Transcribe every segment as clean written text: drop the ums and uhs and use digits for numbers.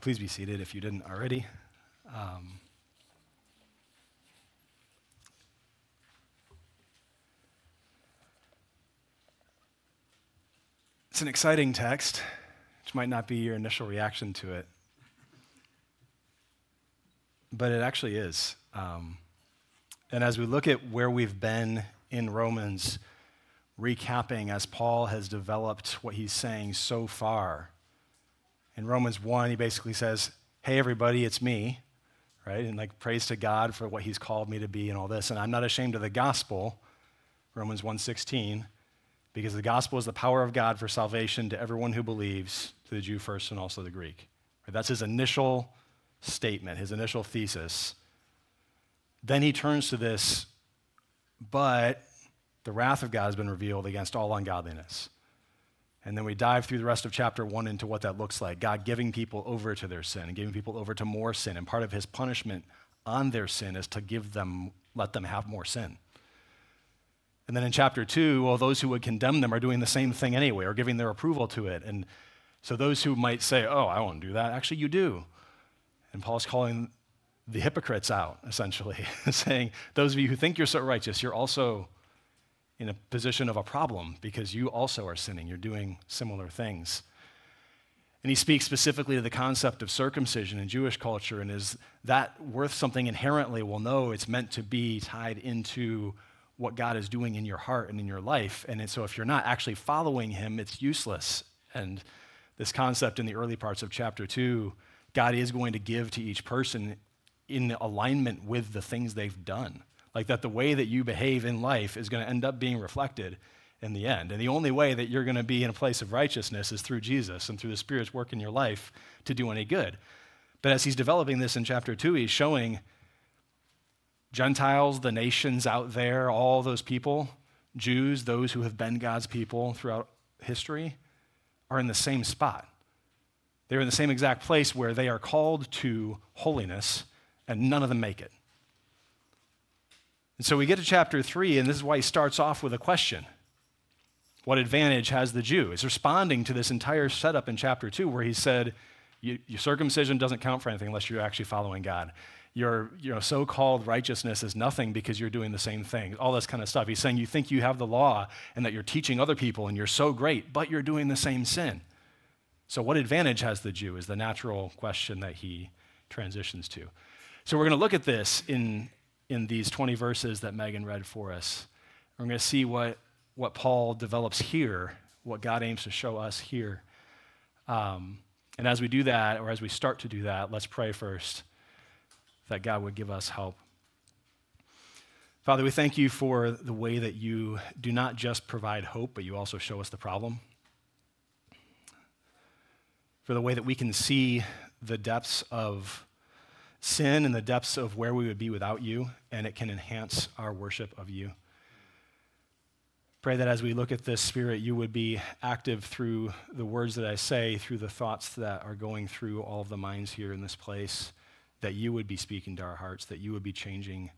Please be seated if you didn't already. It's an exciting text, which might not be your initial reaction to it, but it actually is. And as we look at where we've been in Romans, recapping as Paul has developed what he's saying so far, in Romans 1, he basically says, hey, everybody, it's me, right? And like, praise to God for what he's called me to be and all this. And I'm not ashamed of the gospel, Romans 1:16, because the gospel is the power of God for salvation to everyone who believes, to the Jew first and also the Greek. Right? That's his initial statement, his initial thesis. Then he turns to this, but the wrath of God has been revealed against all ungodliness. And then we dive through the rest of chapter 1 into what that looks like. God giving people over to their sin and giving people over to more sin. And part of his punishment on their sin is to let them have more sin. And then in chapter 2, well, those who would condemn them are doing the same thing anyway, or giving their approval to it. And so those who might say, oh, I won't do that, actually you do. And Paul's calling the hypocrites out, essentially, saying, those of you who think you're so righteous, you're also in a position of a problem because you also are sinning. You're doing similar things. And he speaks specifically to the concept of circumcision in Jewish culture, and is that worth something inherently? Well, no, it's meant to be tied into what God is doing in your heart and in your life. And so if you're not actually following him, it's useless. And this concept in the early parts of chapter 2, God is going to give to each person in alignment with the things they've done. Like that the way that you behave in life is going to end up being reflected in the end. And the only way that you're going to be in a place of righteousness is through Jesus and through the Spirit's work in your life to do any good. But as he's developing this in chapter 2, he's showing Gentiles, the nations out there, all those people, Jews, those who have been God's people throughout history, are in the same spot. They're in the same exact place where they are called to holiness, and none of them make it. And so we get to chapter 3, and this is why he starts off with a question. What advantage has the Jew? He's responding to this entire setup in chapter 2 where he said, your circumcision doesn't count for anything unless you're actually following God. Your so-called righteousness is nothing because you're doing the same thing, all this kind of stuff. He's saying you think you have the law and that you're teaching other people and you're so great, but you're doing the same sin. So what advantage has the Jew is the natural question that he transitions to. So we're going to look at this in these 20 verses that Megan read for us. We're going to see what Paul develops here, what God aims to show us here. And as we do that, or as we start to do that, let's pray first that God would give us help. Father, we thank you for the way that you do not just provide hope, but you also show us the problem. For the way that we can see the depths of sin and the depths of where we would be without you, and it can enhance our worship of you. Pray that as we look at this, Spirit, you would be active through the words that I say, through the thoughts that are going through all of the minds here in this place, that you would be speaking to our hearts, that you would be changing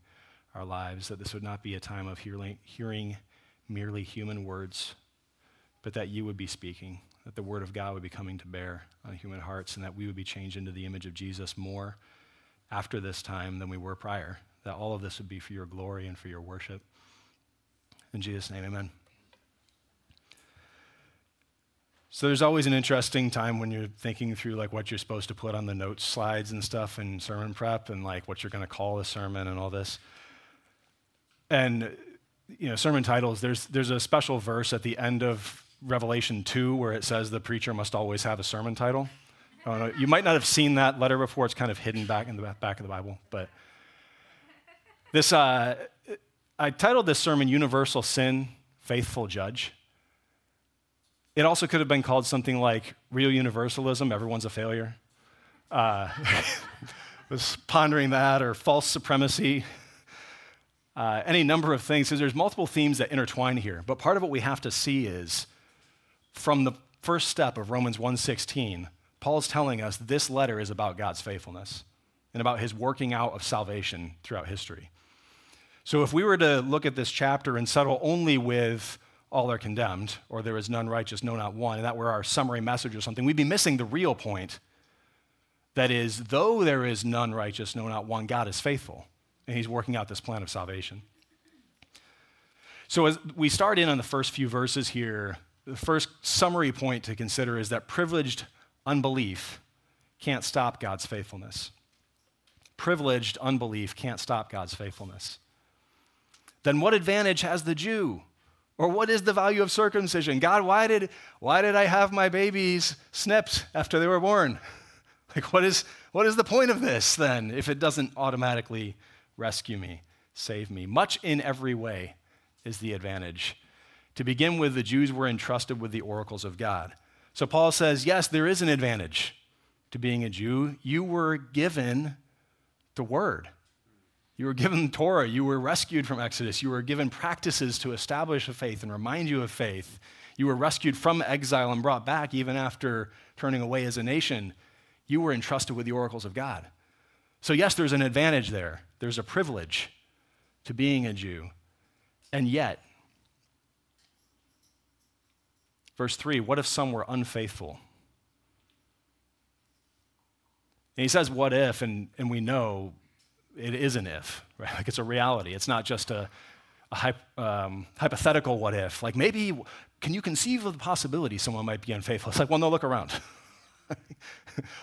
our lives, that this would not be a time of hearing merely human words, but that you would be speaking, that the word of God would be coming to bear on human hearts, and that we would be changed into the image of Jesus more after this time than we were prior, that all of this would be for your glory and for your worship. In Jesus' name, amen. So there's always an interesting time when you're thinking through like what you're supposed to put on the notes slides and stuff in sermon prep and like what you're going to call the sermon and all this. And you know, sermon titles, there's a special verse at the end of Revelation 2 where it says the preacher must always have a sermon title. I don't know. You might not have seen that letter before. It's kind of hidden back in the back of the Bible. But this, I titled this sermon, Universal Sin, Faithful Judge. It also could have been called something like Real Universalism, Everyone's a Failure. Was pondering that, or False Supremacy. Any number of things. So there's multiple themes that intertwine here. But part of what we have to see is from the first step of Romans 1:16, Paul's telling us this letter is about God's faithfulness and about his working out of salvation throughout history. So if we were to look at this chapter and settle only with all are condemned, or there is none righteous, no, not one, and that were our summary message or something, we'd be missing the real point That is, though there is none righteous, no, not one, God is faithful, and he's working out this plan of salvation. So as we start in on the first few verses here, the first summary point to consider is that privileged unbelief can't stop God's faithfulness. Privileged unbelief can't stop God's faithfulness. Then what advantage has the Jew? Or what is the value of circumcision? God, why did I have my babies snipped after they were born? Like, what is the point of this then if it doesn't automatically rescue me, save me? Much in every way is the advantage. To begin with, the Jews were entrusted with the oracles of God. So Paul says, yes, there is an advantage to being a Jew. You were given the word. You were given Torah. You were rescued from Exodus. You were given practices to establish a faith and remind you of faith. You were rescued from exile and brought back even after turning away as a nation. You were entrusted with the oracles of God. So yes, there's an advantage there. There's a privilege to being a Jew. And yet, verse 3, what if some were unfaithful? And he says, what if, and we know it is an if, right? Like, it's a reality. It's not just a hypothetical what if. Like, maybe, can you conceive of the possibility someone might be unfaithful? It's like, well, no, look around.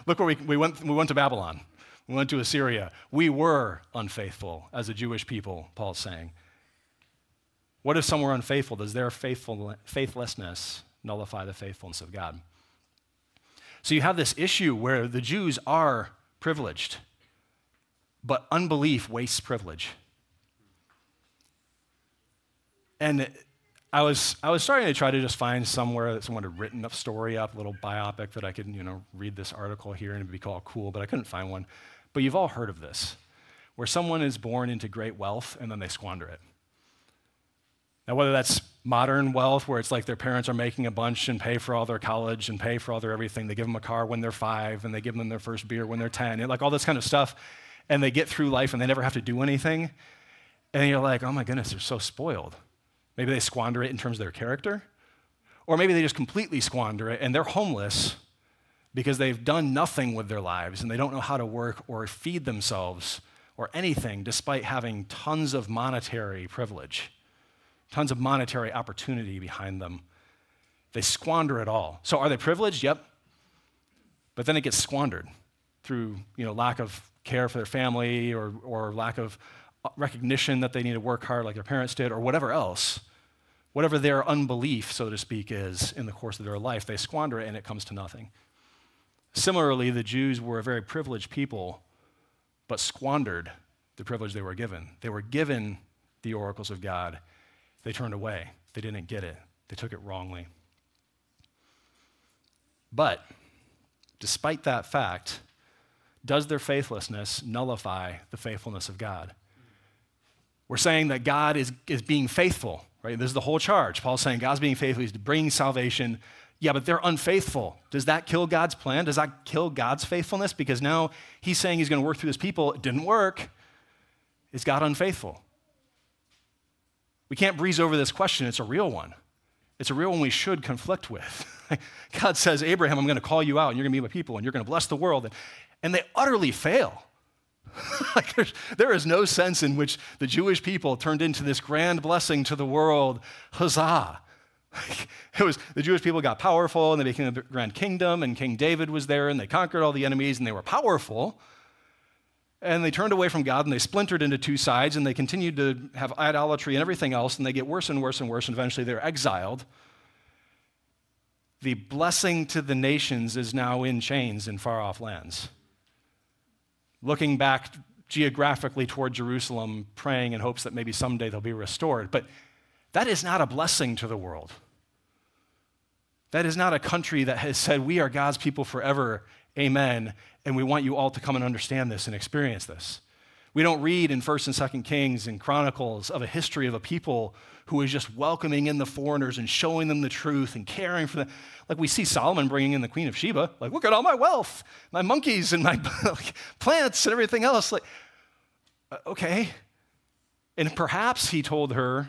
Look where we went to Babylon. We went to Assyria. We were unfaithful as a Jewish people, Paul's saying. What if some were unfaithful? Does their faithlessness nullify the faithfulness of God? So you have this issue where the Jews are privileged, but unbelief wastes privilege. And I was starting to try to just find somewhere that someone had written a story up, a little biopic that I could, read this article here and it'd be all cool, but I couldn't find one. But you've all heard of this, where someone is born into great wealth and then they squander it. Now, whether that's modern wealth, where it's like their parents are making a bunch and pay for all their college and pay for all their everything. They give them a car when they're 5 and they give them their first beer when they're 10, and like all this kind of stuff. And they get through life and they never have to do anything. And you're like, oh my goodness, they're so spoiled. Maybe they squander it in terms of their character. Or maybe they just completely squander it and they're homeless because they've done nothing with their lives and they don't know how to work or feed themselves or anything despite having tons of monetary privilege. Tons of monetary opportunity behind them. They squander it all. So are they privileged? Yep. But then it gets squandered through lack of care for their family or lack of recognition that they need to work hard like their parents did or whatever else. Whatever their unbelief, so to speak, is in the course of their life, they squander it and it comes to nothing. Similarly, the Jews were a very privileged people but squandered the privilege they were given. They were given the oracles of God. They turned away. They didn't get it. They took it wrongly. But despite that fact, does their faithlessness nullify the faithfulness of God? We're saying that God is being faithful, right? This is the whole charge. Paul's saying God's being faithful. He's bringing salvation. Yeah, but they're unfaithful. Does that kill God's plan? Does that kill God's faithfulness? Because now he's saying he's going to work through his people. It didn't work. Is God unfaithful? We can't breeze over this question. It's a real one. It's a real one we should conflict with. God says, Abraham, I'm going to call you out, and you're going to be my people, and you're going to bless the world. And they utterly fail. Like there is no sense in which the Jewish people turned into this grand blessing to the world. Huzzah. The Jewish people got powerful, and they became a grand kingdom, and King David was there, and they conquered all the enemies, and they were powerful. And they turned away from God, and they splintered into two sides, and they continued to have idolatry and everything else, and they get worse and worse and worse, and eventually they're exiled. The blessing to the nations is now in chains in far-off lands. Looking back geographically toward Jerusalem, praying in hopes that maybe someday they'll be restored. But that is not a blessing to the world. That is not a country that has said, we are God's people forever, amen, and we want you all to come and understand this and experience this. We don't read in First and Second Kings and Chronicles of a history of a people who is just welcoming in the foreigners and showing them the truth and caring for them. Like we see Solomon bringing in the Queen of Sheba, like, look at all my wealth, my monkeys and my plants and everything else. Like, okay. And perhaps he told her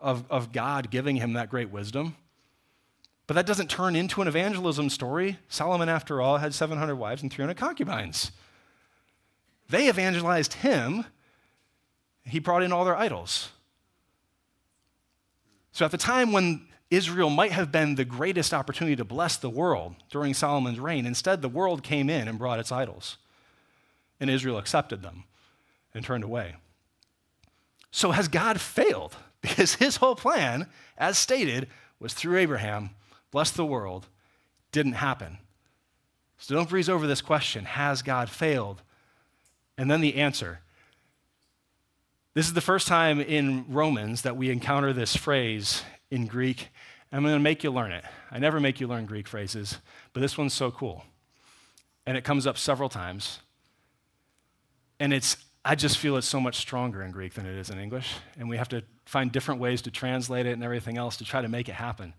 of God giving him that great wisdom. But that doesn't turn into an evangelism story. Solomon, after all, had 700 wives and 300 concubines. They evangelized him. He brought in all their idols. So at the time when Israel might have been the greatest opportunity to bless the world during Solomon's reign, instead, the world came in and brought its idols. And Israel accepted them and turned away. So has God failed? Because his whole plan, as stated, was through Abraham, bless the world, didn't happen. So don't breeze over this question, has God failed? And then the answer. This is the first time in Romans that we encounter this phrase in Greek. I'm going to make you learn it. I never make you learn Greek phrases, but this one's so cool. And it comes up several times. And I just feel it's so much stronger in Greek than it is in English, and we have to find different ways to translate it and everything else to try to make it happen.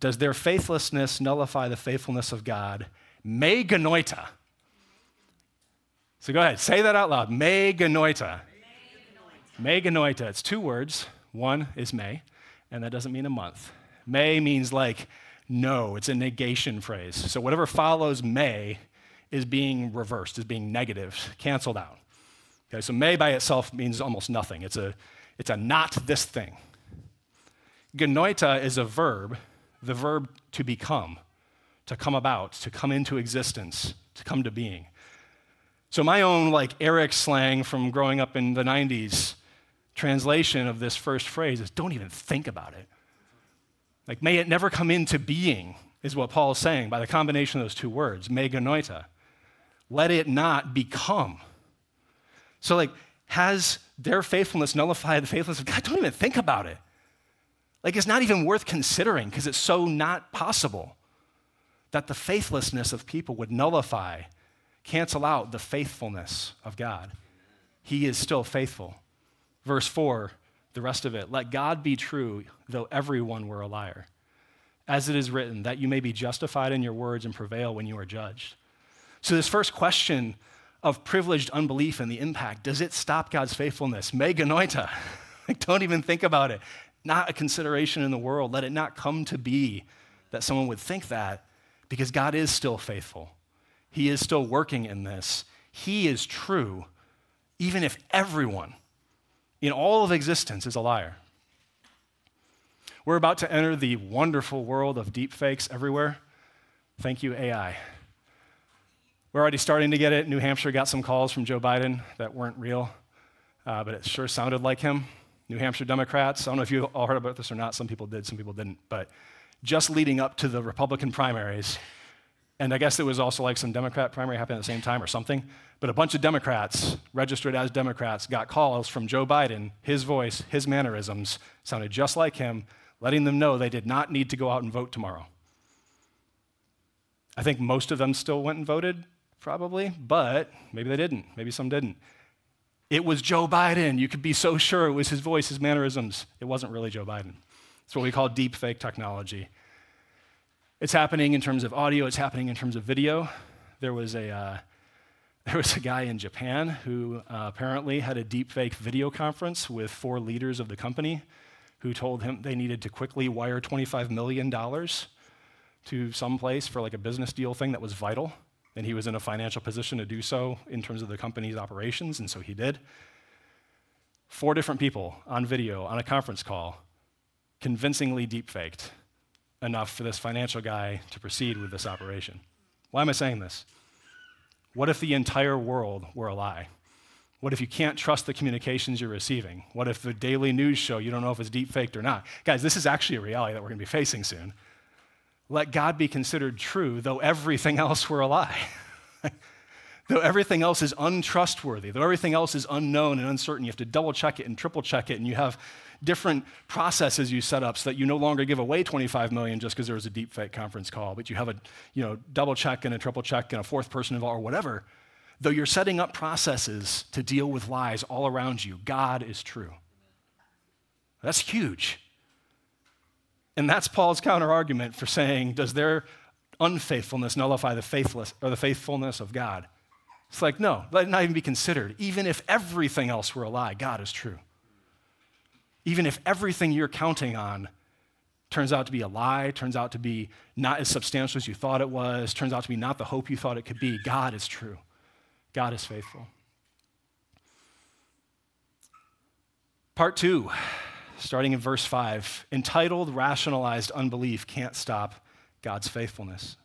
Does their faithlessness nullify the faithfulness of God? Meganoita. So go ahead, say that out loud. Meganoita. Meganoita. It's two words. One is may, and that doesn't mean a month. May means like no. It's a negation phrase. So whatever follows may is being reversed, is being negative, canceled out. Okay, so may by itself means almost nothing. It's a not this thing. Genoita is a verb, the verb to come about, to come into existence, to come to being. So my own like Eric slang from growing up in the 90s translation of this first phrase is don't even think about it. Like may it never come into being is what Paul is saying by the combination of those two words, meganoita. Let it not become. So like, has their faithfulness nullified the faithfulness of God? Don't even think about it. Like it's not even worth considering because it's so not possible that the faithlessness of people would nullify, cancel out the faithfulness of God. He is still faithful. Verse 4, the rest of it, let God be true though everyone were a liar. As it is written, that you may be justified in your words and prevail when you are judged. So this first question of privileged unbelief and the impact, does it stop God's faithfulness? Meganoita, like don't even think about it. Not a consideration in the world. Let it not come to be that someone would think that because God is still faithful. He is still working in this. He is true, even if everyone in all of existence is a liar. We're about to enter the wonderful world of deepfakes everywhere. Thank you, AI. We're already starting to get it. New Hampshire got some calls from Joe Biden that weren't real, but it sure sounded like him. New Hampshire Democrats, I don't know if you all heard about this or not. Some people did, some people didn't. But just leading up to the Republican primaries, and I guess it was also like some Democrat primary happened at the same time or something, but a bunch of Democrats registered as Democrats got calls from Joe Biden. His voice, his mannerisms sounded just like him, letting them know they did not need to go out and vote tomorrow. I think most of them still went and voted, probably, but maybe they didn't. Maybe some didn't. It was Joe Biden. You could be so sure it was his voice, his mannerisms. It wasn't really Joe Biden. It's what we call deep fake technology. It's happening in terms of audio. It's happening in terms of video. There was a guy in Japan who apparently had a deep fake video conference with four leaders of the company who told him they needed to quickly wire $25 million to some place for like a business deal thing that was vital, and he was in a financial position to do so in terms of the company's operations, and so he did. Four different people on video, on a conference call, convincingly deepfaked enough for this financial guy to proceed with this operation. Why am I saying this? What if the entire world were a lie? What if you can't trust the communications you're receiving? What if the daily news show, you don't know if it's deepfaked or not? Guys, this is actually a reality that we're going to be facing soon. Let God be considered true, though everything else were a lie. Though everything else is untrustworthy, though everything else is unknown and uncertain, you have to double check it and triple check it, and you have different processes you set up so that you no longer give away $25 million just because there was a deepfake conference call, but you have a double check and a triple check and a fourth person involved or whatever. Though you're setting up processes to deal with lies all around you, God is true. That's huge. And that's Paul's counterargument for saying, does their unfaithfulness nullify the faithfulness of God? It's like, no, let it not even be considered. Even if everything else were a lie, God is true. Even if everything you're counting on turns out to be a lie, turns out to be not as substantial as you thought it was, turns out to be not the hope you thought it could be. God is true. God is faithful. Part two, starting in verse 5, entitled Rationalized Unbelief Can't Stop God's Faithfulness.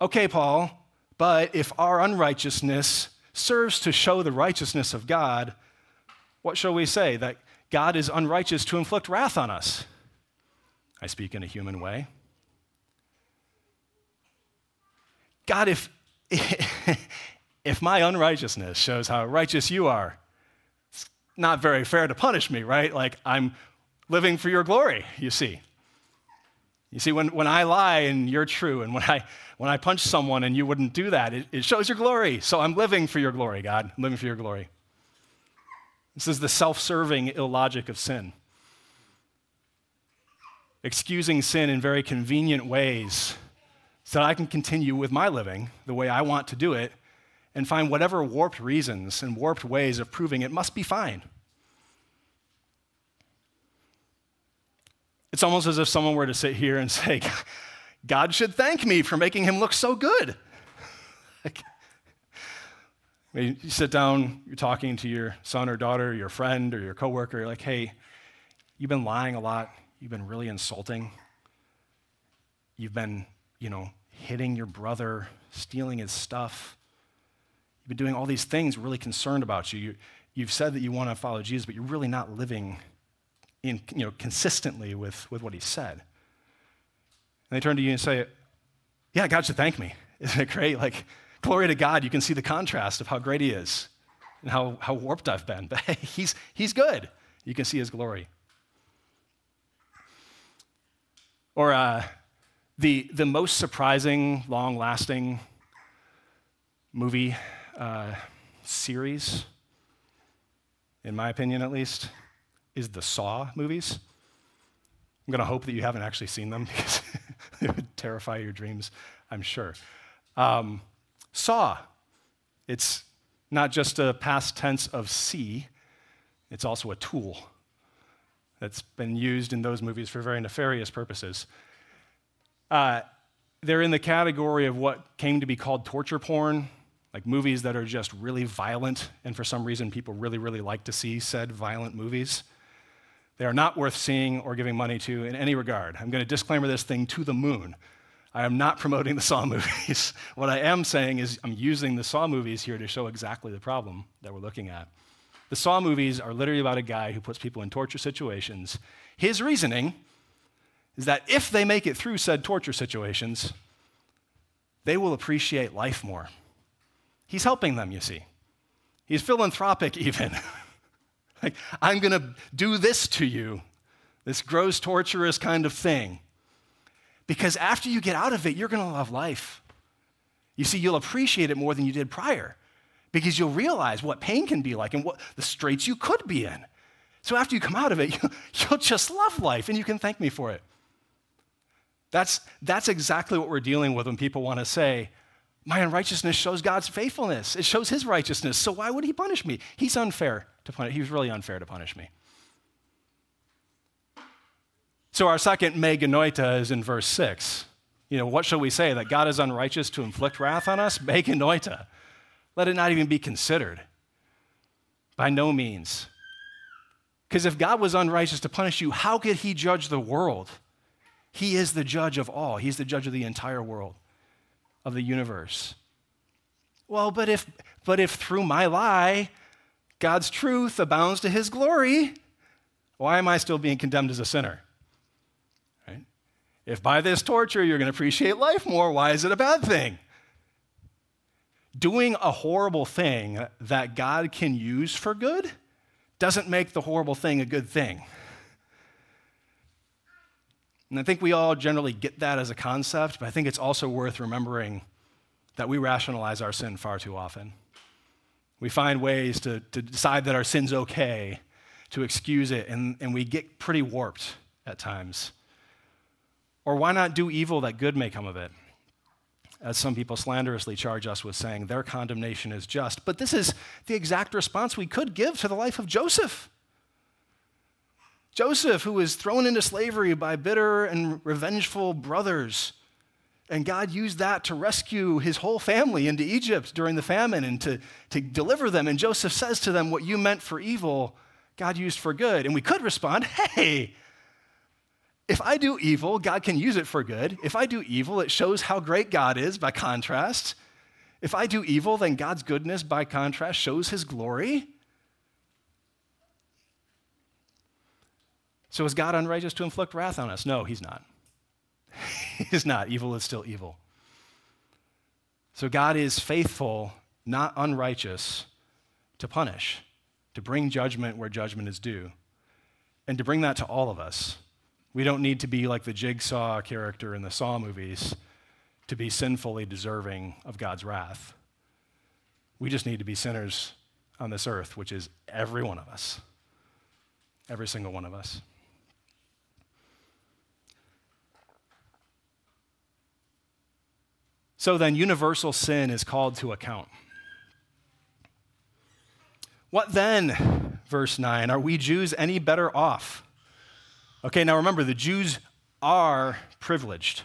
Okay, Paul, but if our unrighteousness serves to show the righteousness of God, what shall we say? That God is unrighteous to inflict wrath on us? I speak in a human way. God, if my unrighteousness shows how righteous you are, it's not very fair to punish me, right? Like, I'm living for your glory, you see. You see, when I lie and you're true, and when I punch someone and you wouldn't do that, it shows your glory. So I'm living for your glory, God. I'm living for your glory. This is the self-serving illogic of sin. Excusing sin in very convenient ways so that I can continue with my living the way I want to do it and find whatever warped reasons and warped ways of proving it must be fine. It's almost as if someone were to sit here and say, God should thank me for making him look so good. Like, I mean, you sit down, you're talking to your son or daughter, your friend or your coworker, you're like, hey, you've been lying a lot. You've been really insulting. You've been, hitting your brother, stealing his stuff. You've been doing all these things, really concerned about you. You've said that you want to follow Jesus, but you're really not living consistently with what he said. And they turn to you and say, yeah, God should thank me. Isn't it great? Like, glory to God, you can see the contrast of how great he is and how warped I've been. But hey, he's good. You can see his glory. Or the most surprising, long-lasting movie series, in my opinion at least, is the Saw movies. I'm going to hope that you haven't actually seen them because it would terrify your dreams, I'm sure. Saw, it's not just a past tense of see, it's also a tool that's been used in those movies for very nefarious purposes. They're in the category of what came to be called torture porn, like movies that are just really violent, and for some reason people really, really like to see said violent movies. They are not worth seeing or giving money to in any regard. I'm going to disclaimer this thing to the moon. I am not promoting the Saw movies. What I am saying is I'm using the Saw movies here to show exactly the problem that we're looking at. The Saw movies are literally about a guy who puts people in torture situations. His reasoning is that if they make it through said torture situations, they will appreciate life more. He's helping them, you see. He's philanthropic even. Like, I'm going to do this to you, this gross, torturous kind of thing, because after you get out of it, you're going to love life. You see, you'll appreciate it more than you did prior because you'll realize what pain can be like and what the straits you could be in. So after you come out of it, you'll just love life and you can thank me for it. That's exactly what we're dealing with when people want to say, my unrighteousness shows God's faithfulness. It shows his righteousness. So why would he punish me? He's unfair to punish. He was really unfair to punish me. So our second Meganoita is in verse 6. What shall we say? That God is unrighteous to inflict wrath on us? Meganoita. Let it not even be considered. By no means. Because if God was unrighteous to punish you, how could he judge the world? He is the judge of all. He's the judge of the entire world, of the universe. Well, but if through my lie, God's truth abounds to his glory, why am I still being condemned as a sinner? Right? If by this torture you're going to appreciate life more, why is it a bad thing? Doing a horrible thing that God can use for good doesn't make the horrible thing a good thing. And I think we all generally get that as a concept, but I think it's also worth remembering that we rationalize our sin far too often. We find ways to decide that our sin's okay, to excuse it, and we get pretty warped at times. Or why not do evil that good may come of it? As some people slanderously charge us with saying, their condemnation is just. But this is the exact response we could give to the life of Joseph. Joseph, who was thrown into slavery by bitter and revengeful brothers, and God used that to rescue his whole family into Egypt during the famine and to deliver them. And Joseph says to them, what you meant for evil, God used for good. And we could respond, hey, if I do evil, God can use it for good. If I do evil, it shows how great God is by contrast. If I do evil, then God's goodness by contrast shows his glory. So is God unrighteous to inflict wrath on us? No, he's not. He's not. Evil is still evil. So God is faithful, not unrighteous, to punish, to bring judgment where judgment is due, and to bring that to all of us. We don't need to be like the Jigsaw character in the Saw movies to be sinfully deserving of God's wrath. We just need to be sinners on this earth, which is every one of us, every single one of us. So then, universal sin is called to account. What then, verse 9, are we Jews any better off? Okay, now remember, the Jews are privileged.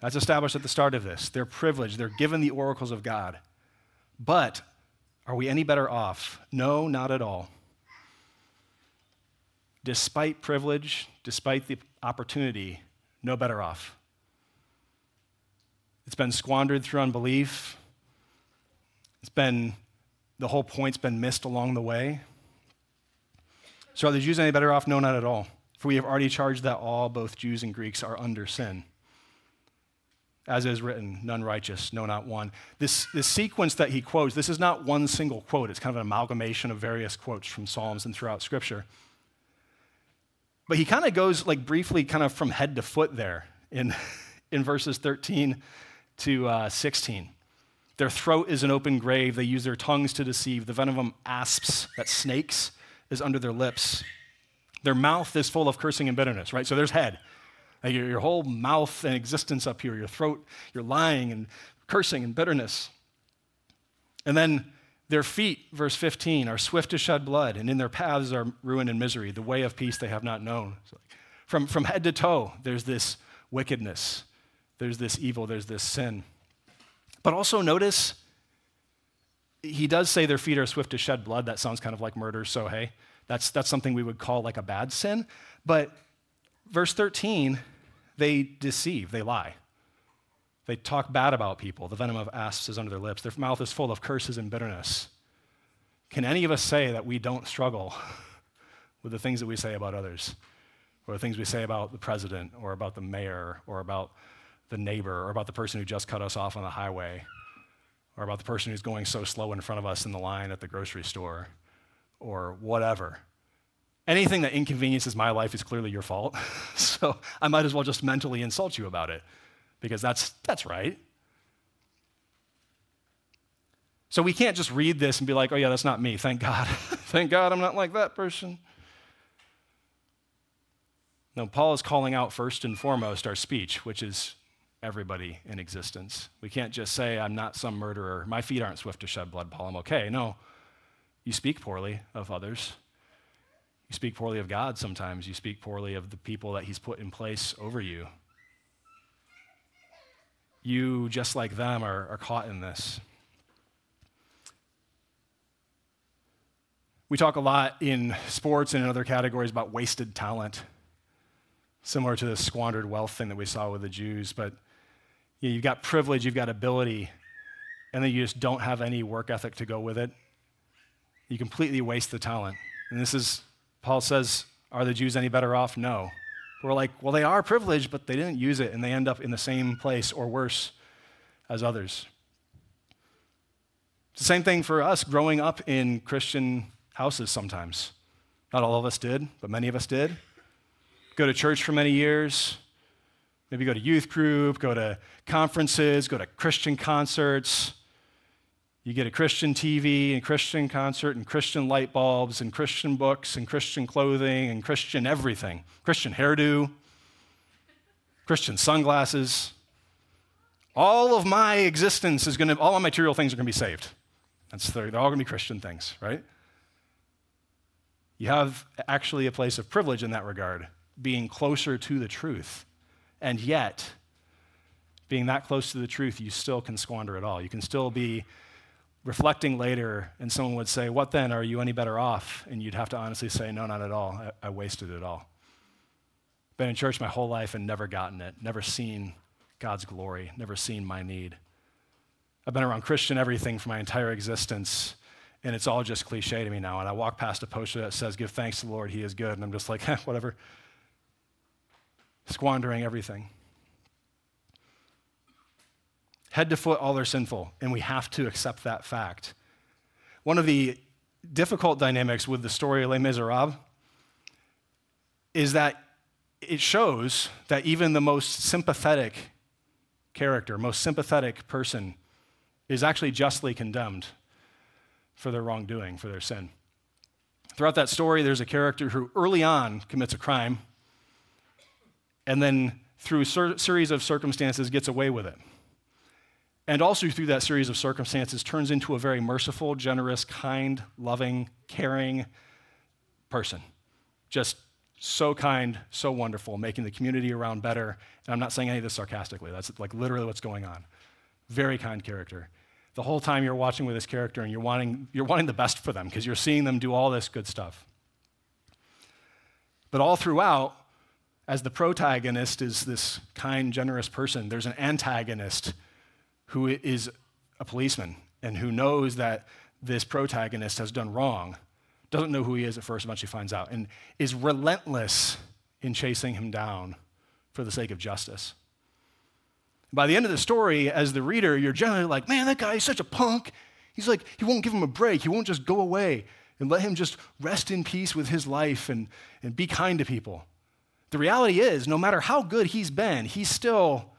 That's established at the start of this. They're privileged. They're given the oracles of God. But are we any better off? No, not at all. Despite privilege, despite the opportunity, no better off. It's been squandered through unbelief. The whole point's been missed along the way. So are the Jews any better off? No, not at all. For we have already charged that all, both Jews and Greeks, are under sin. As is written, none righteous, no, not one. This sequence that he quotes, this is not one single quote. It's kind of an amalgamation of various quotes from Psalms and throughout Scripture. But he kind of goes like briefly kind of from head to foot there in verses 13 to 16. Their throat is an open grave. They use their tongues to deceive. The venom of asps, that's snakes, is under their lips. Their mouth is full of cursing and bitterness, right? So there's head. Like your whole mouth and existence up here, your throat, you're lying and cursing and bitterness. And then their feet, verse 15, are swift to shed blood, and in their paths are ruin and misery. The way of peace they have not known. So from head to toe, there's this wickedness. There's this evil. There's this sin. But also notice, he does say their feet are swift to shed blood. That sounds kind of like murder, so hey. That's something we would call like a bad sin. But verse 13, they deceive, they lie. They talk bad about people. The venom of asps is under their lips. Their mouth is full of curses and bitterness. Can any of us say that we don't struggle with the things that we say about others, or the things we say about the president, or about the mayor, or about the neighbor, or about the person who just cut us off on the highway, or about the person who's going so slow in front of us in the line at the grocery store? Or whatever. Anything that inconveniences my life is clearly your fault, so I might as well just mentally insult you about it, because that's right. So we can't just read this and be like, oh yeah, that's not me, thank God. Thank God I'm not like that person. No, Paul is calling out first and foremost our speech, which is everybody in existence. We can't just say, I'm not some murderer. My feet aren't swift to shed blood, Paul, I'm okay. No. You speak poorly of others. You speak poorly of God sometimes. You speak poorly of the people that he's put in place over you. You, just like them, are caught in this. We talk a lot in sports and in other categories about wasted talent, similar to the squandered wealth thing that we saw with the Jews. But you know, you've got privilege, you've got ability, and then you just don't have any work ethic to go with it. You completely waste the talent. And this is, Paul says, are the Jews any better off? No. We're like, well, they are privileged, but they didn't use it, and they end up in the same place or worse as others. It's the same thing for us growing up in Christian houses sometimes. Not all of us did, but many of us did. Go to church for many years, maybe go to youth group, go to conferences, go to Christian concerts. You get a Christian TV and Christian concert and Christian light bulbs and Christian books and Christian clothing and Christian everything. Christian hairdo, Christian sunglasses. All my material things are going to be saved. They're all going to be Christian things, right? You have actually a place of privilege in that regard, being closer to the truth. And yet, being that close to the truth, you still can squander it all. You can still be reflecting later, and someone would say, what then? Are you any better off? And you'd have to honestly say, no, not at all. I wasted it all. Been in church my whole life and never gotten it, never seen God's glory, never seen my need. I've been around Christian everything for my entire existence, and it's all just cliche to me now. And I walk past a poster that says, give thanks to the Lord, he is good. And I'm just like, whatever. Squandering everything. Head to foot, all are sinful, and we have to accept that fact. One of the difficult dynamics with the story of Les Miserables is that it shows that even the most sympathetic character, most sympathetic person is actually justly condemned for their wrongdoing, for their sin. Throughout that story, there's a character who early on commits a crime and then through a series of circumstances gets away with it. And also through that series of circumstances turns into a very merciful, generous, kind, loving, caring person. Just so kind, so wonderful, making the community around better. And I'm not saying any of this sarcastically. That's like literally what's going on. Very kind character. The whole time you're watching with this character and you're wanting the best for them because you're seeing them do all this good stuff. But all throughout, as the protagonist is this kind, generous person, there's an antagonist who is a policeman and who knows that this protagonist has done wrong, doesn't know who he is at first, eventually finds out, and is relentless in chasing him down for the sake of justice. By the end of the story, as the reader, you're generally like, man, that guy is such a punk. He's like, he won't give him a break. He won't just go away and let him just rest in peace with his life and be kind to people. The reality is, no matter how good he's been, he still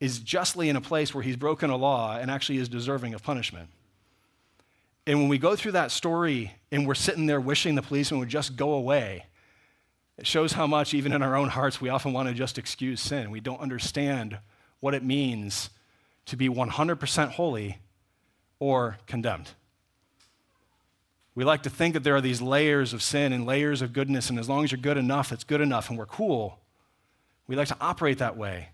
is justly in a place where he's broken a law and actually is deserving of punishment. And when we go through that story and we're sitting there wishing the policeman would just go away, it shows how much, even in our own hearts, we often want to just excuse sin. We don't understand what it means to be 100% holy or condemned. We like to think that there are these layers of sin and layers of goodness, and as long as you're good enough, it's good enough, and we're cool. We like to operate that way,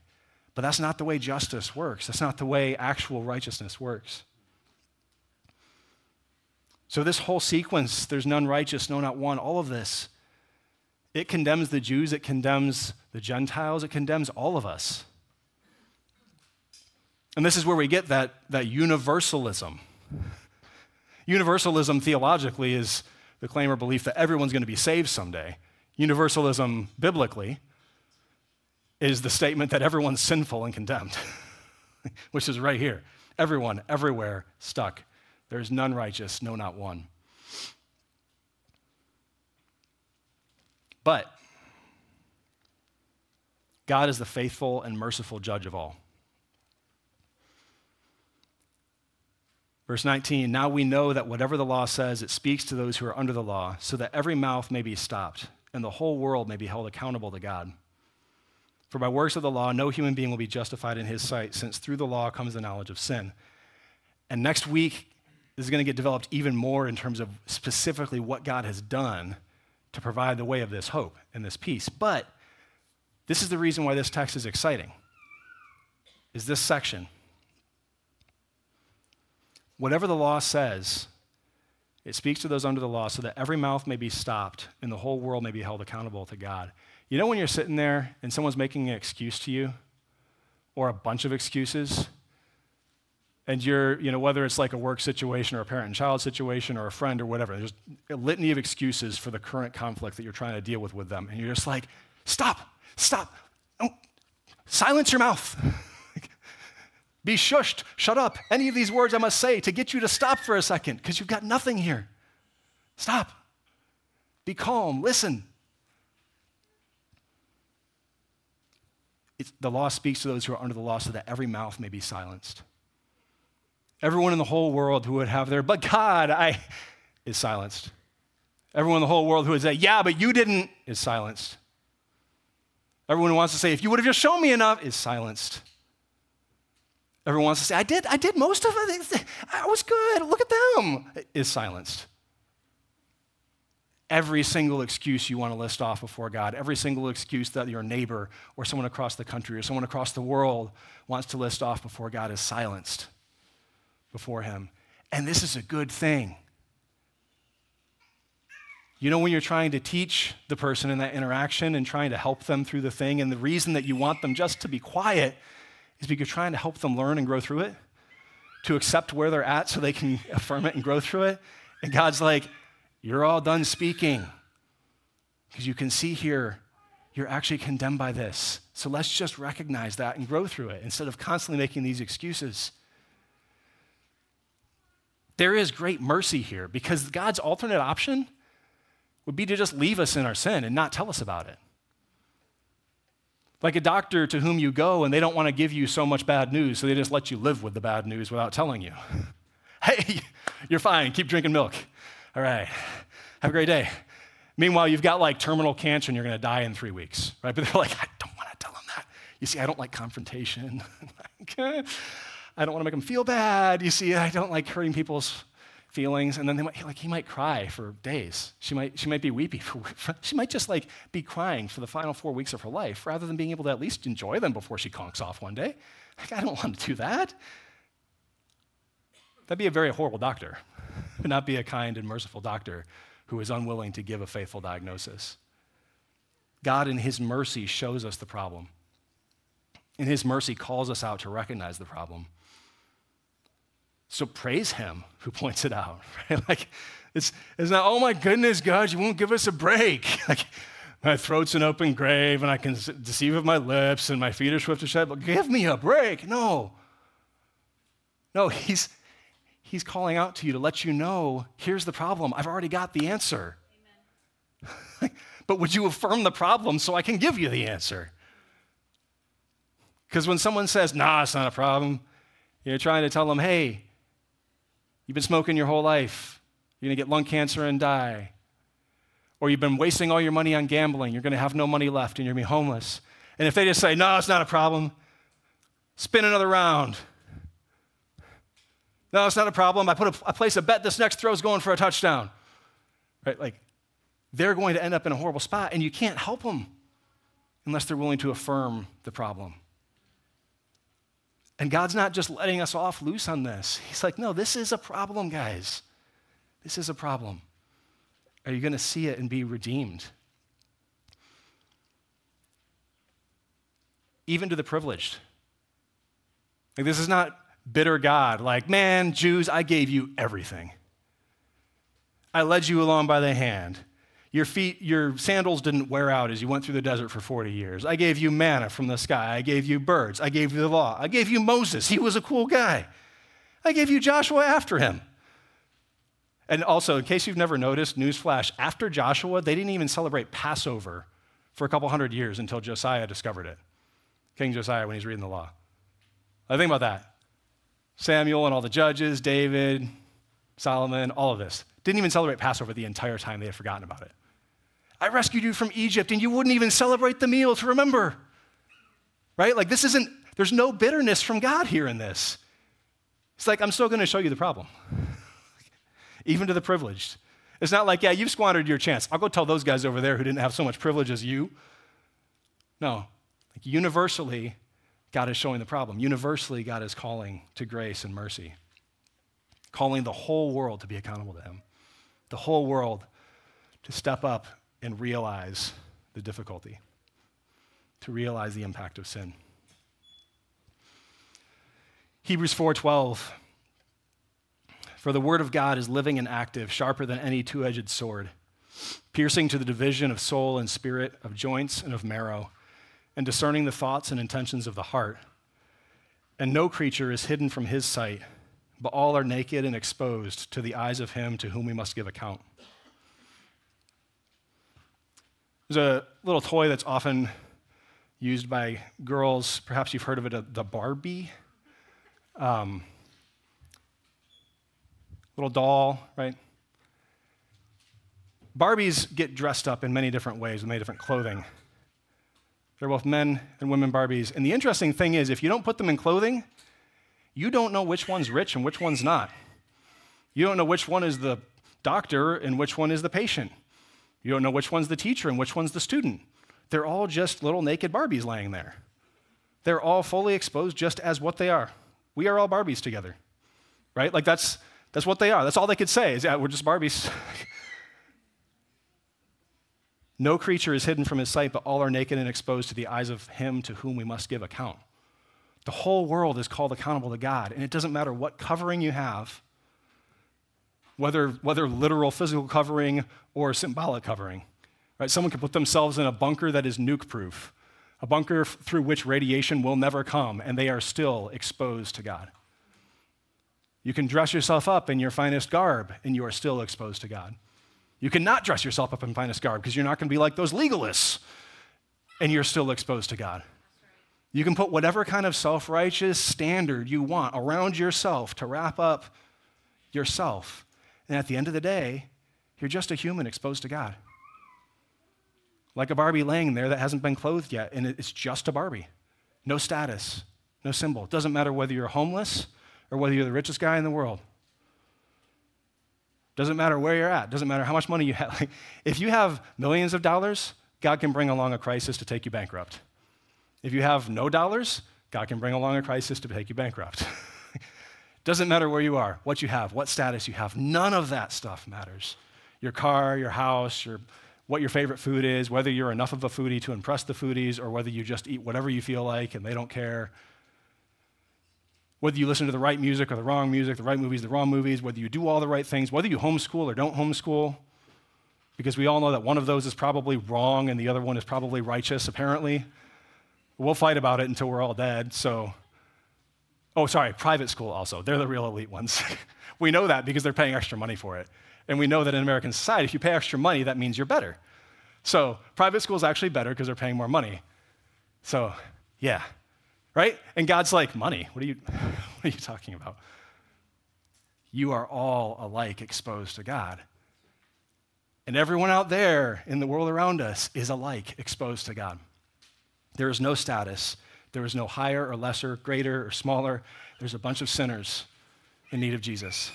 but that's not the way justice works. That's not the way actual righteousness works. So this whole sequence, there's none righteous, no, not one, all of this, it condemns the Jews, it condemns the Gentiles, it condemns all of us. And this is where we get that universalism. Universalism theologically is the claim or belief that everyone's going to be saved someday. Universalism biblically is the statement that everyone's sinful and condemned, which is right here. Everyone, everywhere, stuck. There is none righteous, no, not one. But God is the faithful and merciful judge of all. Verse 19, now we know that whatever the law says, it speaks to those who are under the law, so that every mouth may be stopped and the whole world may be held accountable to God. For by works of the law, no human being will be justified in his sight, since through the law comes the knowledge of sin. And next week, this is going to get developed even more in terms of specifically what God has done to provide the way of this hope and this peace. But this is the reason why this text is exciting, is this section. Whatever the law says, it speaks to those under the law so that every mouth may be stopped and the whole world may be held accountable to God. You know when you're sitting there and someone's making an excuse to you or a bunch of excuses, and you're, whether it's like a work situation or a parent and child situation or a friend or whatever, there's a litany of excuses for the current conflict that you're trying to deal with them. And you're just like, stop, don't, silence your mouth. Be shushed, shut up, any of these words I must say to get you to stop for a second because you've got nothing here. Stop, be calm, listen. The law speaks to those who are under the law so that every mouth may be silenced. Everyone in the whole world who would have their, but God, I, is silenced. Everyone in the whole world who would say, yeah, but you didn't, is silenced. Everyone who wants to say, if you would have just shown me enough, is silenced. Everyone wants to say, I did most of it. I was good. Look at them. Is silenced. every single excuse you want to list off before God, every single excuse that your neighbor or someone across the country or someone across the world wants to list off before God is silenced before him. And this is a good thing. You know, when you're trying to teach the person in that interaction and trying to help them through the thing, and the reason that you want them just to be quiet is because you're trying to help them learn and grow through it, to accept where they're at so they can affirm it and grow through it. And God's like, you're all done speaking. Because you can see here, you're actually condemned by this. So let's just recognize that and grow through it instead of constantly making these excuses. There is great mercy here because God's alternate option would be to just leave us in our sin and not tell us about it. Like a doctor to whom you go and they don't want to give you so much bad news, so they just let you live with the bad news without telling you. Hey, you're fine, keep drinking milk. All right, have a great day. Meanwhile, you've got like terminal cancer and you're gonna die in 3 weeks, right? But they're like, I don't wanna tell them that. You see, I don't like confrontation. I don't wanna make them feel bad. You see, I don't like hurting people's feelings, and then they might, like, he might cry for days. She might be weepy. She might just like be crying for the final 4 weeks of her life, rather than being able to at least enjoy them before she conks off one day. Like, I don't want to do that. That'd be a very horrible doctor. Would not be a kind and merciful doctor who is unwilling to give a faithful diagnosis. God, in His mercy, shows us the problem. In His mercy, calls us out to recognize the problem. So praise him who points it out, right? Like, it's not, oh my goodness, God, you won't give us a break. Like, my throat's an open grave and I can deceive with my lips and my feet are swift to shed, but give me a break. No, he's calling out to you to let you know, here's the problem. I've already got the answer. Amen. But would you affirm the problem so I can give you the answer? Because when someone says, nah, it's not a problem, you're trying to tell them, hey, you've been smoking your whole life. You're going to get lung cancer and die. Or you've been wasting all your money on gambling. You're going to have no money left and you're going to be homeless. And if they just say, no, it's not a problem, spin another round. No, it's not a problem. I place a bet this next throw's going for a touchdown. Right? Like, they're going to end up in a horrible spot and you can't help them unless they're willing to affirm the problem. And God's not just letting us off loose on this. He's like, no, this is a problem, guys. This is a problem. Are you going to see it and be redeemed? Even to the privileged. Like, this is not bitter God. Like, man, Jews, I gave you everything. I led you along by the hand. Your sandals didn't wear out as you went through the desert for 40 years. I gave you manna from the sky. I gave you birds. I gave you the law. I gave you Moses. He was a cool guy. I gave you Joshua after him. And also, in case you've never noticed, newsflash, after Joshua, they didn't even celebrate Passover for a couple hundred years until Josiah discovered it. King Josiah, when he's reading the law. I think about that. Samuel and all the judges, David, Solomon, all of this. Didn't even celebrate Passover the entire time. They had forgotten about it. I rescued you from Egypt, and you wouldn't even celebrate the meal to remember, right? Like, there's no bitterness from God here in this. It's like, I'm still going to show you the problem, even to the privileged. It's not like, yeah, you've squandered your chance. I'll go tell those guys over there who didn't have so much privilege as you. No, like, universally, God is showing the problem. Universally, God is calling to grace and mercy, calling the whole world to be accountable to him, the whole world to step up and realize the difficulty, to realize the impact of sin. Hebrews 4:12, for the word of God is living and active, sharper than any two-edged sword, piercing to the division of soul and spirit, of joints and of marrow, and discerning the thoughts and intentions of the heart. And no creature is hidden from his sight, but all are naked and exposed to the eyes of him to whom we must give account. There's a little toy that's often used by girls. Perhaps you've heard of it, the Barbie. Little doll, right? Barbies get dressed up in many different ways with many different clothing. They're both men and women Barbies. And the interesting thing is, if you don't put them in clothing, you don't know which one's rich and which one's not. You don't know which one is the doctor and which one is the patient. You don't know which one's the teacher and which one's the student. They're all just little naked Barbies laying there. They're all fully exposed just as what they are. We are all Barbies together, right? Like that's what they are. That's all they could say is, yeah, we're just Barbies. No creature is hidden from his sight, but all are naked and exposed to the eyes of him to whom we must give account. The whole world is called accountable to God, and it doesn't matter what covering you have, whether literal physical covering or symbolic covering. Right? Someone could put themselves in a bunker that is nuke-proof, a bunker through which radiation will never come, and they are still exposed to God. You can dress yourself up in your finest garb, and you are still exposed to God. You cannot dress yourself up in finest garb because you're not going to be like those legalists, and you're still exposed to God. You can put whatever kind of self-righteous standard you want around yourself to wrap up yourself. And at the end of the day, you're just a human exposed to God. Like a Barbie laying there that hasn't been clothed yet, and it's just a Barbie. No status, no symbol. It doesn't matter whether you're homeless or whether you're the richest guy in the world. Doesn't matter where you're at. Doesn't matter how much money you have. Like, if you have millions of dollars, God can bring along a crisis to take you bankrupt. If you have no dollars, God can bring along a crisis to take you bankrupt. Doesn't matter where you are, what you have, what status you have. None of that stuff matters. Your car, your house, what your favorite food is, whether you're enough of a foodie to impress the foodies or whether you just eat whatever you feel like and they don't care. Whether you listen to the right music or the wrong music, the right movies, the wrong movies, whether you do all the right things, whether you homeschool or don't homeschool, because we all know that one of those is probably wrong and the other one is probably righteous, apparently. We'll fight about it until we're all dead, so. Oh, sorry, private school also. They're the real elite ones. We know that because they're paying extra money for it. And we know that in American society, if you pay extra money, that means you're better. So private school is actually better because they're paying more money. So, yeah. Right? And God's like, money? What are you talking about? You are all alike exposed to God. And everyone out there in the world around us is alike exposed to God. There is no status. There is no higher or lesser, greater or smaller. There's a bunch of sinners in need of Jesus.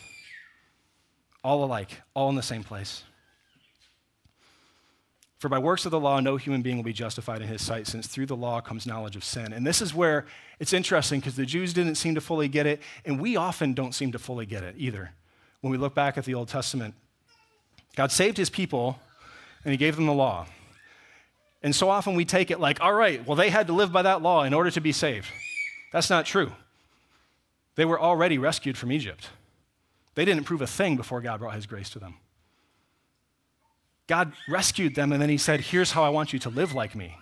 All alike, all in the same place. For by works of the law, no human being will be justified in his sight, since through the law comes knowledge of sin. And this is where it's interesting, because the Jews didn't seem to fully get it, and we often don't seem to fully get it either. When we look back at the Old Testament, God saved his people, and he gave them the law. And so often we take it like, all right, well, they had to live by that law in order to be saved. That's not true. They were already rescued from Egypt. They didn't prove a thing before God brought his grace to them. God rescued them, and then he said, here's how I want you to live like me.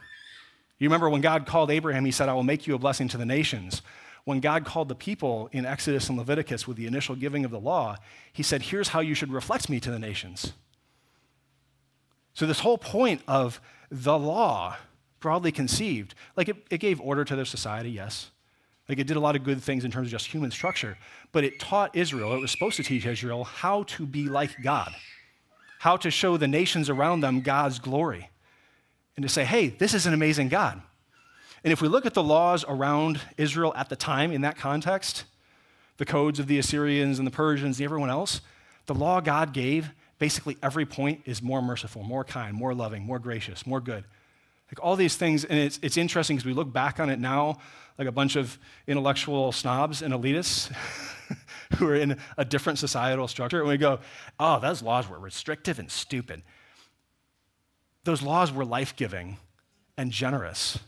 You remember when God called Abraham, he said, I will make you a blessing to the nations. When God called the people in Exodus and Leviticus with the initial giving of the law, he said, here's how you should reflect me to the nations. So this whole point of the law, broadly conceived, like it gave order to their society, yes. Like it did a lot of good things in terms of just human structure, but it taught Israel, it was supposed to teach Israel how to be like God, how to show the nations around them God's glory, and to say, hey, this is an amazing God. And if we look at the laws around Israel at the time in that context, the codes of the Assyrians and the Persians and everyone else, the law God gave, basically every point is more merciful, more kind, more loving, more gracious, more good. Like all these things, and it's interesting because we look back on it now like a bunch of intellectual snobs and elitists who are in a different societal structure, and we go, oh, those laws were restrictive and stupid. Those laws were life-giving and generous,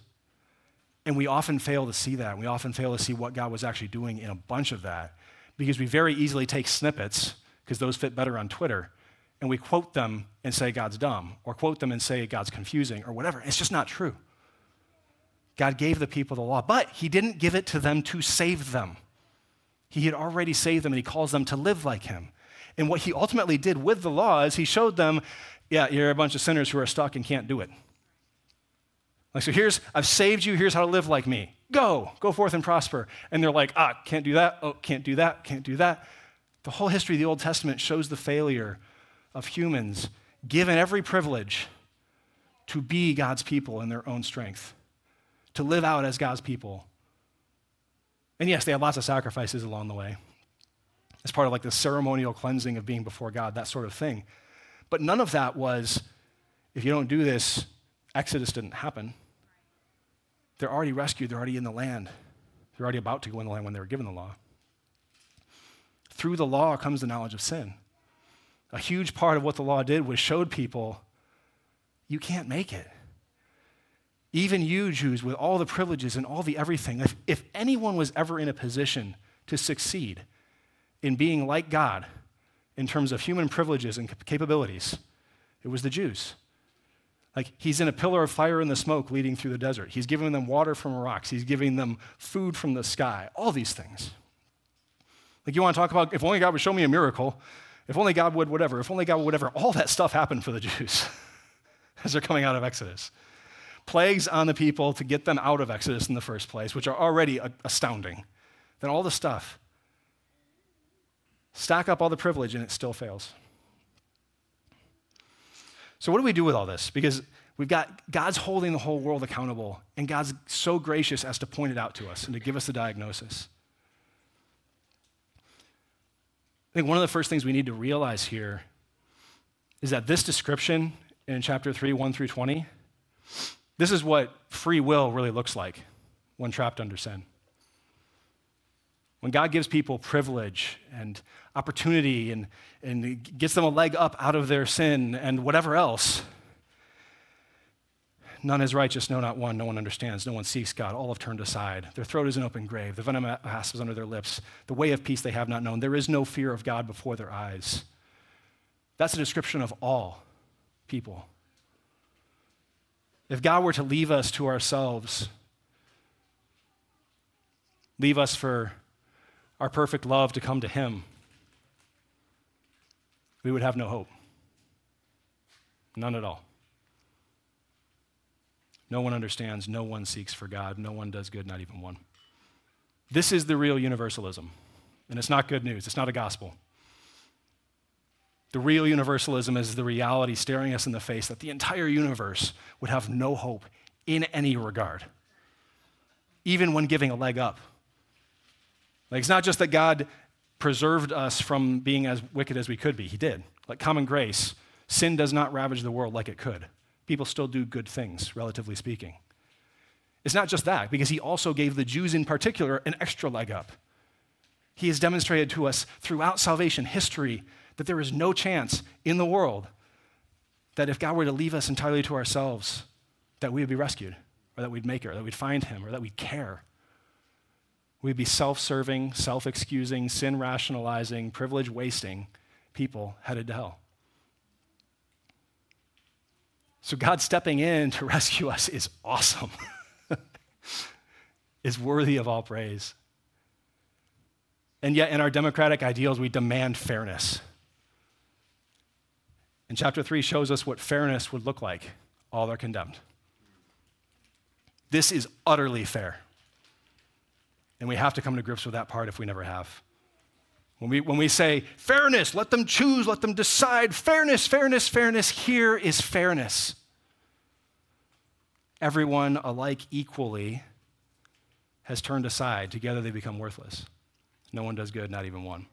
and we often fail to see that. We often fail to see what God was actually doing in a bunch of that because we very easily take snippets because those fit better on Twitter, and we quote them and say God's dumb, or quote them and say God's confusing, or whatever. It's just not true. God gave the people the law, but he didn't give it to them to save them. He had already saved them, and he calls them to live like him. And what he ultimately did with the law is he showed them, yeah, you're a bunch of sinners who are stuck and can't do it. Like, so I've saved you, here's how to live like me. Go forth and prosper. And they're like, can't do that, can't do that, can't do that. The whole history of the Old Testament shows the failure of humans given every privilege to be God's people in their own strength, to live out as God's people. And yes, they had lots of sacrifices along the way. It's part of like the ceremonial cleansing of being before God, that sort of thing. But none of that was, if you don't do this, Exodus didn't happen. They're already rescued. They're already in the land. They're already about to go in the land when they were given the law. Through the law comes the knowledge of sin. A huge part of what the law did was showed people, you can't make it. Even you, Jews, with all the privileges and all the everything, if anyone was ever in a position to succeed in being like God in terms of human privileges and capabilities, it was the Jews. Like, he's in a pillar of fire and the smoke leading through the desert. He's giving them water from rocks. He's giving them food from the sky, all these things. Like, you want to talk about, if only God would show me a miracle, if only God would whatever, if only God would whatever, all that stuff happened for the Jews as they're coming out of Exodus. Plagues on the people to get them out of Exodus in the first place, which are already astounding. Then all the stuff. Stack up all the privilege and it still fails. So what do we do with all this? Because we've got God's holding the whole world accountable, and God's so gracious as to point it out to us and to give us the diagnosis. I think one of the first things we need to realize here is that this description in chapter 3, 1 through 20, this is what free will really looks like when trapped under sin. When God gives people privilege and opportunity and gets them a leg up out of their sin and whatever else, none is righteous, no, not one. No one understands. No one seeks God. All have turned aside. Their throat is an open grave. The venom of asp is under their lips. The way of peace they have not known. There is no fear of God before their eyes. That's a description of all people. If God were to leave us to ourselves, leave us for our perfect love to come to Him, we would have no hope. None at all. No one understands, no one seeks for God, no one does good, not even one. This is the real universalism, and it's not good news, it's not a gospel. The real universalism is the reality staring us in the face that the entire universe would have no hope in any regard, even when giving a leg up. Like, it's not just that God preserved us from being as wicked as we could be, He did. Like common grace, sin does not ravage the world like it could. People still do good things, relatively speaking. It's not just that, because He also gave the Jews in particular an extra leg up. He has demonstrated to us throughout salvation history that there is no chance in the world that if God were to leave us entirely to ourselves, that we would be rescued, or that we'd make it, or that we'd find Him, or that we'd care. We'd be self-serving, self-excusing, sin-rationalizing, privilege-wasting people headed to hell. So God stepping in to rescue us is awesome, is worthy of all praise. And yet in our democratic ideals, we demand fairness. And chapter 3 shows us what fairness would look like. All are condemned. This is utterly fair. And we have to come to grips with that part if we never have. When we say, fairness, let them choose, let them decide, fairness, fairness, fairness, here is fairness. Everyone alike equally has turned aside. Together they become worthless. No one does good, not even one.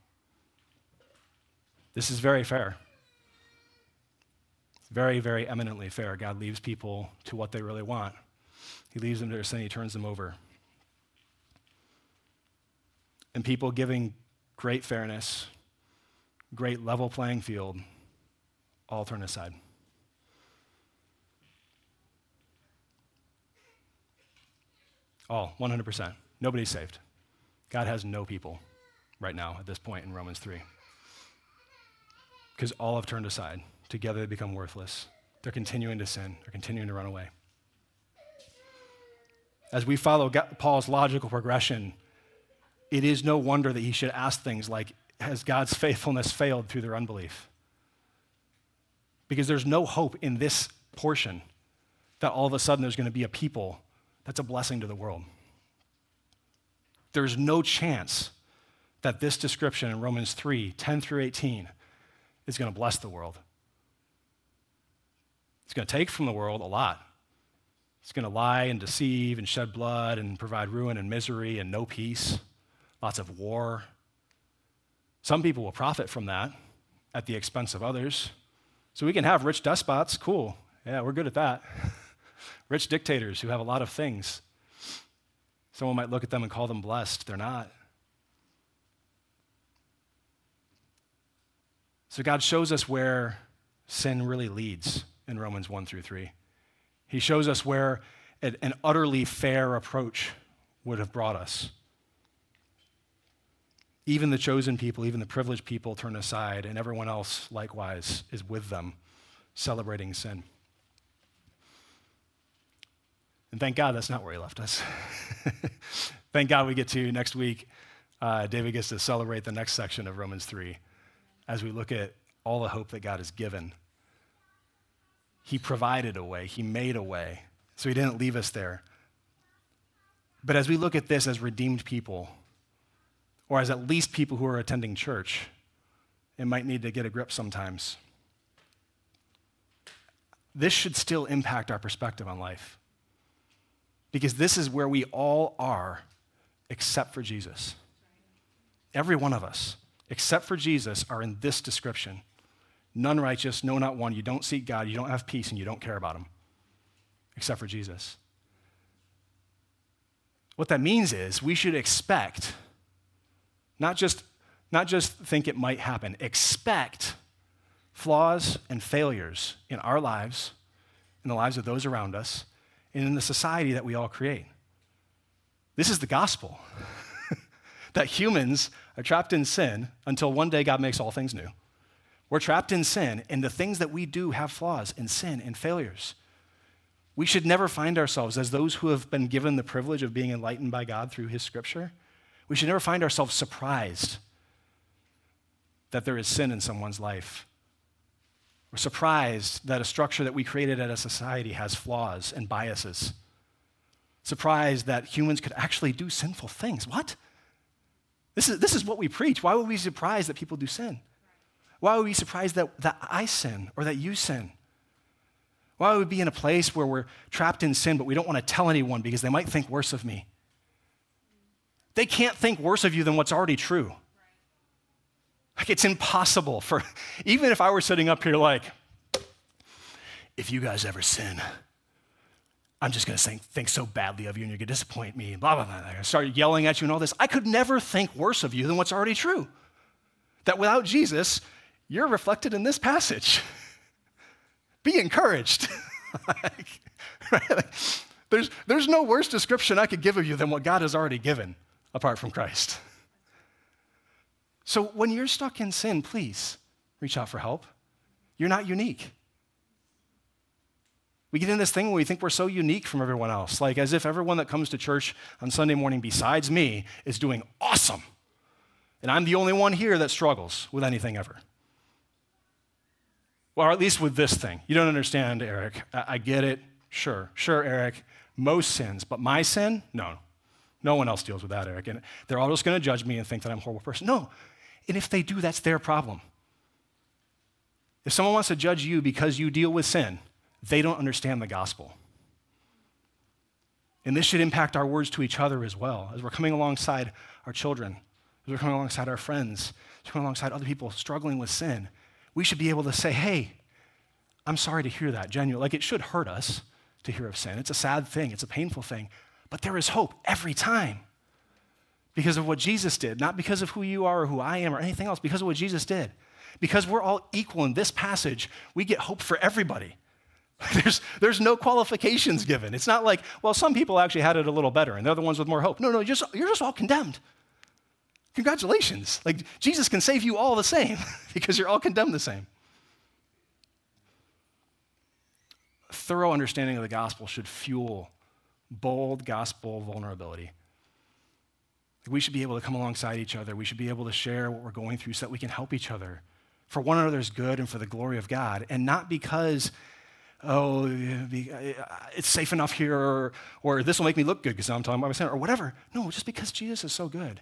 This is very fair. Very, very eminently fair. God leaves people to what they really want. He leaves them to their sin, He turns them over. And people giving great fairness, great level playing field, all turn aside. All, 100%. Nobody's saved. God has no people right now at this point in Romans 3. Because all have turned aside. Together they become worthless. They're continuing to sin. They're continuing to run away. As we follow Paul's logical progression, it is no wonder that he should ask things like, has God's faithfulness failed through their unbelief? Because there's no hope in this portion that all of a sudden there's going to be a people that's a blessing to the world. There's no chance that this description in Romans 3, 10 through 18 is going to bless the world. It's going to take from the world a lot. It's going to lie and deceive and shed blood and provide ruin and misery and no peace. Lots of war. Some people will profit from that at the expense of others. So we can have rich despots, cool. Yeah, we're good at that. Rich dictators who have a lot of things. Someone might look at them and call them blessed. They're not. So God shows us where sin really leads in Romans 1 through 3. He shows us where an utterly fair approach would have brought us. Even the chosen people, even the privileged people turn aside, and everyone else likewise is with them, celebrating sin. And thank God that's not where he left us. Thank God we get to, next week, David gets to celebrate the next section of Romans 3 as we look at all the hope that God has given. He provided a way. He made a way. So he didn't leave us there. But as we look at this as redeemed people, or as at least people who are attending church, it might need to get a grip sometimes. This should still impact our perspective on life, because this is where we all are except for Jesus. Every one of us, except for Jesus, are in this description. None righteous, no, not one. You don't seek God, you don't have peace, and you don't care about him, except for Jesus. What that means is we should expect, not just think it might happen, expect flaws and failures in our lives, in the lives of those around us, and in the society that we all create. This is the gospel, that humans are trapped in sin until one day God makes all things new. We're trapped in sin, and the things that we do have flaws and sin and failures. We should never find ourselves as those who have been given the privilege of being enlightened by God through his scripture. We should never find ourselves surprised that there is sin in someone's life. We're surprised that a structure that we created at a society has flaws and biases. Surprised that humans could actually do sinful things. What? This is what we preach. Why would we be surprised that people do sin? Why would we be surprised that I sin or that you sin? Why would we be in a place where we're trapped in sin but we don't want to tell anyone because they might think worse of me? They can't think worse of you than what's already true. Like, it's impossible for, even if I were sitting up here like, if you guys ever sin, I'm just gonna think so badly of you and you're gonna disappoint me, blah, blah, blah. I start yelling at you and all this. I could never think worse of you than what's already true. That without Jesus, you're reflected in this passage. Be encouraged. Right? There's no worse description I could give of you than what God has already given, apart from Christ. So when you're stuck in sin, please reach out for help. You're not unique. We get in this thing where we think we're so unique from everyone else, like as if everyone that comes to church on Sunday morning besides me is doing awesome, and I'm the only one here that struggles with anything ever. Well, or at least with this thing. You don't understand, Eric. I get it. Sure, Eric. Most sins, but my sin? No. No one else deals with that, Eric. And they're all just going to judge me and think that I'm a horrible person. No. And if they do, that's their problem. If someone wants to judge you because you deal with sin, they don't understand the gospel. And this should impact our words to each other as well, as we're coming alongside our children, as we're coming alongside our friends, as we're coming alongside other people struggling with sin. We should be able to say, hey, I'm sorry to hear that, genuinely. Like, it should hurt us to hear of sin. It's a sad thing. It's a painful thing. But there is hope every time because of what Jesus did, not because of who you are or who I am or anything else, because of what Jesus did. Because we're all equal in this passage, we get hope for everybody. There's no qualifications given. It's not like, well, some people actually had it a little better and they're the ones with more hope. No, you're just all condemned. Congratulations. Like, Jesus can save you all the same because you're all condemned the same. A thorough understanding of the gospel should fuel bold gospel vulnerability. We should be able to come alongside each other. We should be able to share what we're going through so that we can help each other for one another's good and for the glory of God, and not because, oh, it's safe enough here, or this will make me look good because I'm talking about my sin, or whatever. No, just because Jesus is so good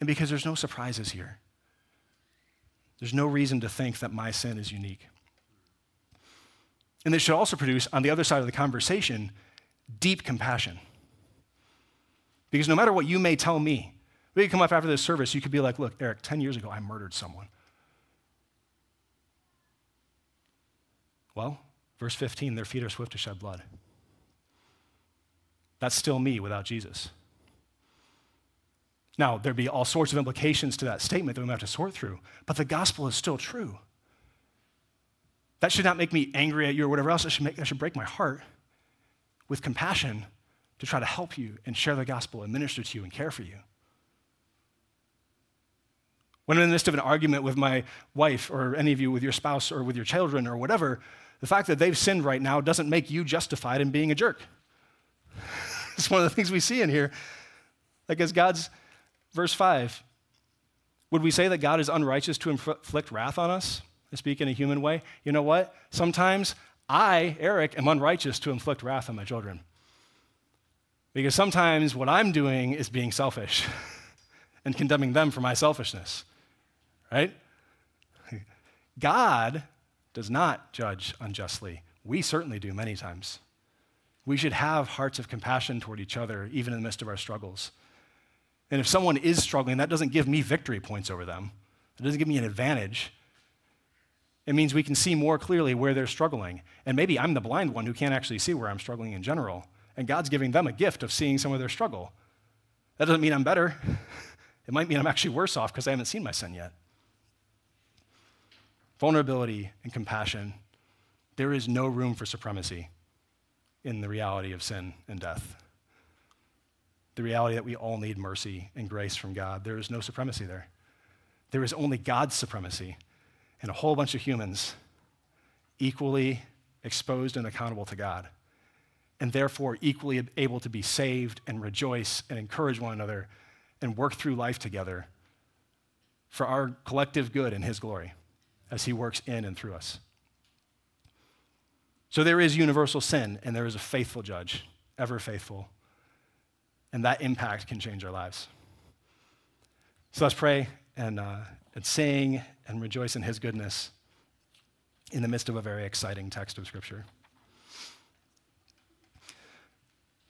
and because there's no surprises here. There's no reason to think that my sin is unique. And this should also produce, on the other side of the conversation, deep compassion. Because no matter what you may tell me, we could come up after this service, you could be like, look, Eric, 10 years ago, I murdered someone. Well, Verse 15, their feet are swift to shed blood. That's still me without Jesus. Now, there'd be all sorts of implications to that statement that we have to sort through, but the gospel is still true. That should not make me angry at you or whatever else. That should break my heart with compassion to try to help you and share the gospel and minister to you and care for you. When I'm in the midst of an argument with my wife or any of you with your spouse or with your children or whatever, the fact that they've sinned right now doesn't make you justified in being a jerk. It's one of the things we see in here. Like as God's, verse 5, would we say that God is unrighteous to inflict wrath on us? I speak in a human way. You know what? Sometimes I, Eric, am unrighteous to inflict wrath on my children. Because sometimes what I'm doing is being selfish and condemning them for my selfishness, right? God does not judge unjustly. We certainly do many times. We should have hearts of compassion toward each other, even in the midst of our struggles. And if someone is struggling, that doesn't give me victory points over them. It doesn't give me an advantage. It means we can see more clearly where they're struggling. And maybe I'm the blind one who can't actually see where I'm struggling in general. And God's giving them a gift of seeing some of their struggle. That doesn't mean I'm better. It might mean I'm actually worse off because I haven't seen my sin yet. Vulnerability and compassion. There is no room for supremacy in the reality of sin and death. The reality that we all need mercy and grace from God. There is no supremacy there. There is only God's supremacy and a whole bunch of humans equally exposed and accountable to God, and therefore equally able to be saved and rejoice and encourage one another and work through life together for our collective good and His glory as He works in and through us. So there is universal sin, and there is a faithful judge, ever faithful, and that impact can change our lives. So let's pray and sing and rejoice in His goodness in the midst of a very exciting text of Scripture.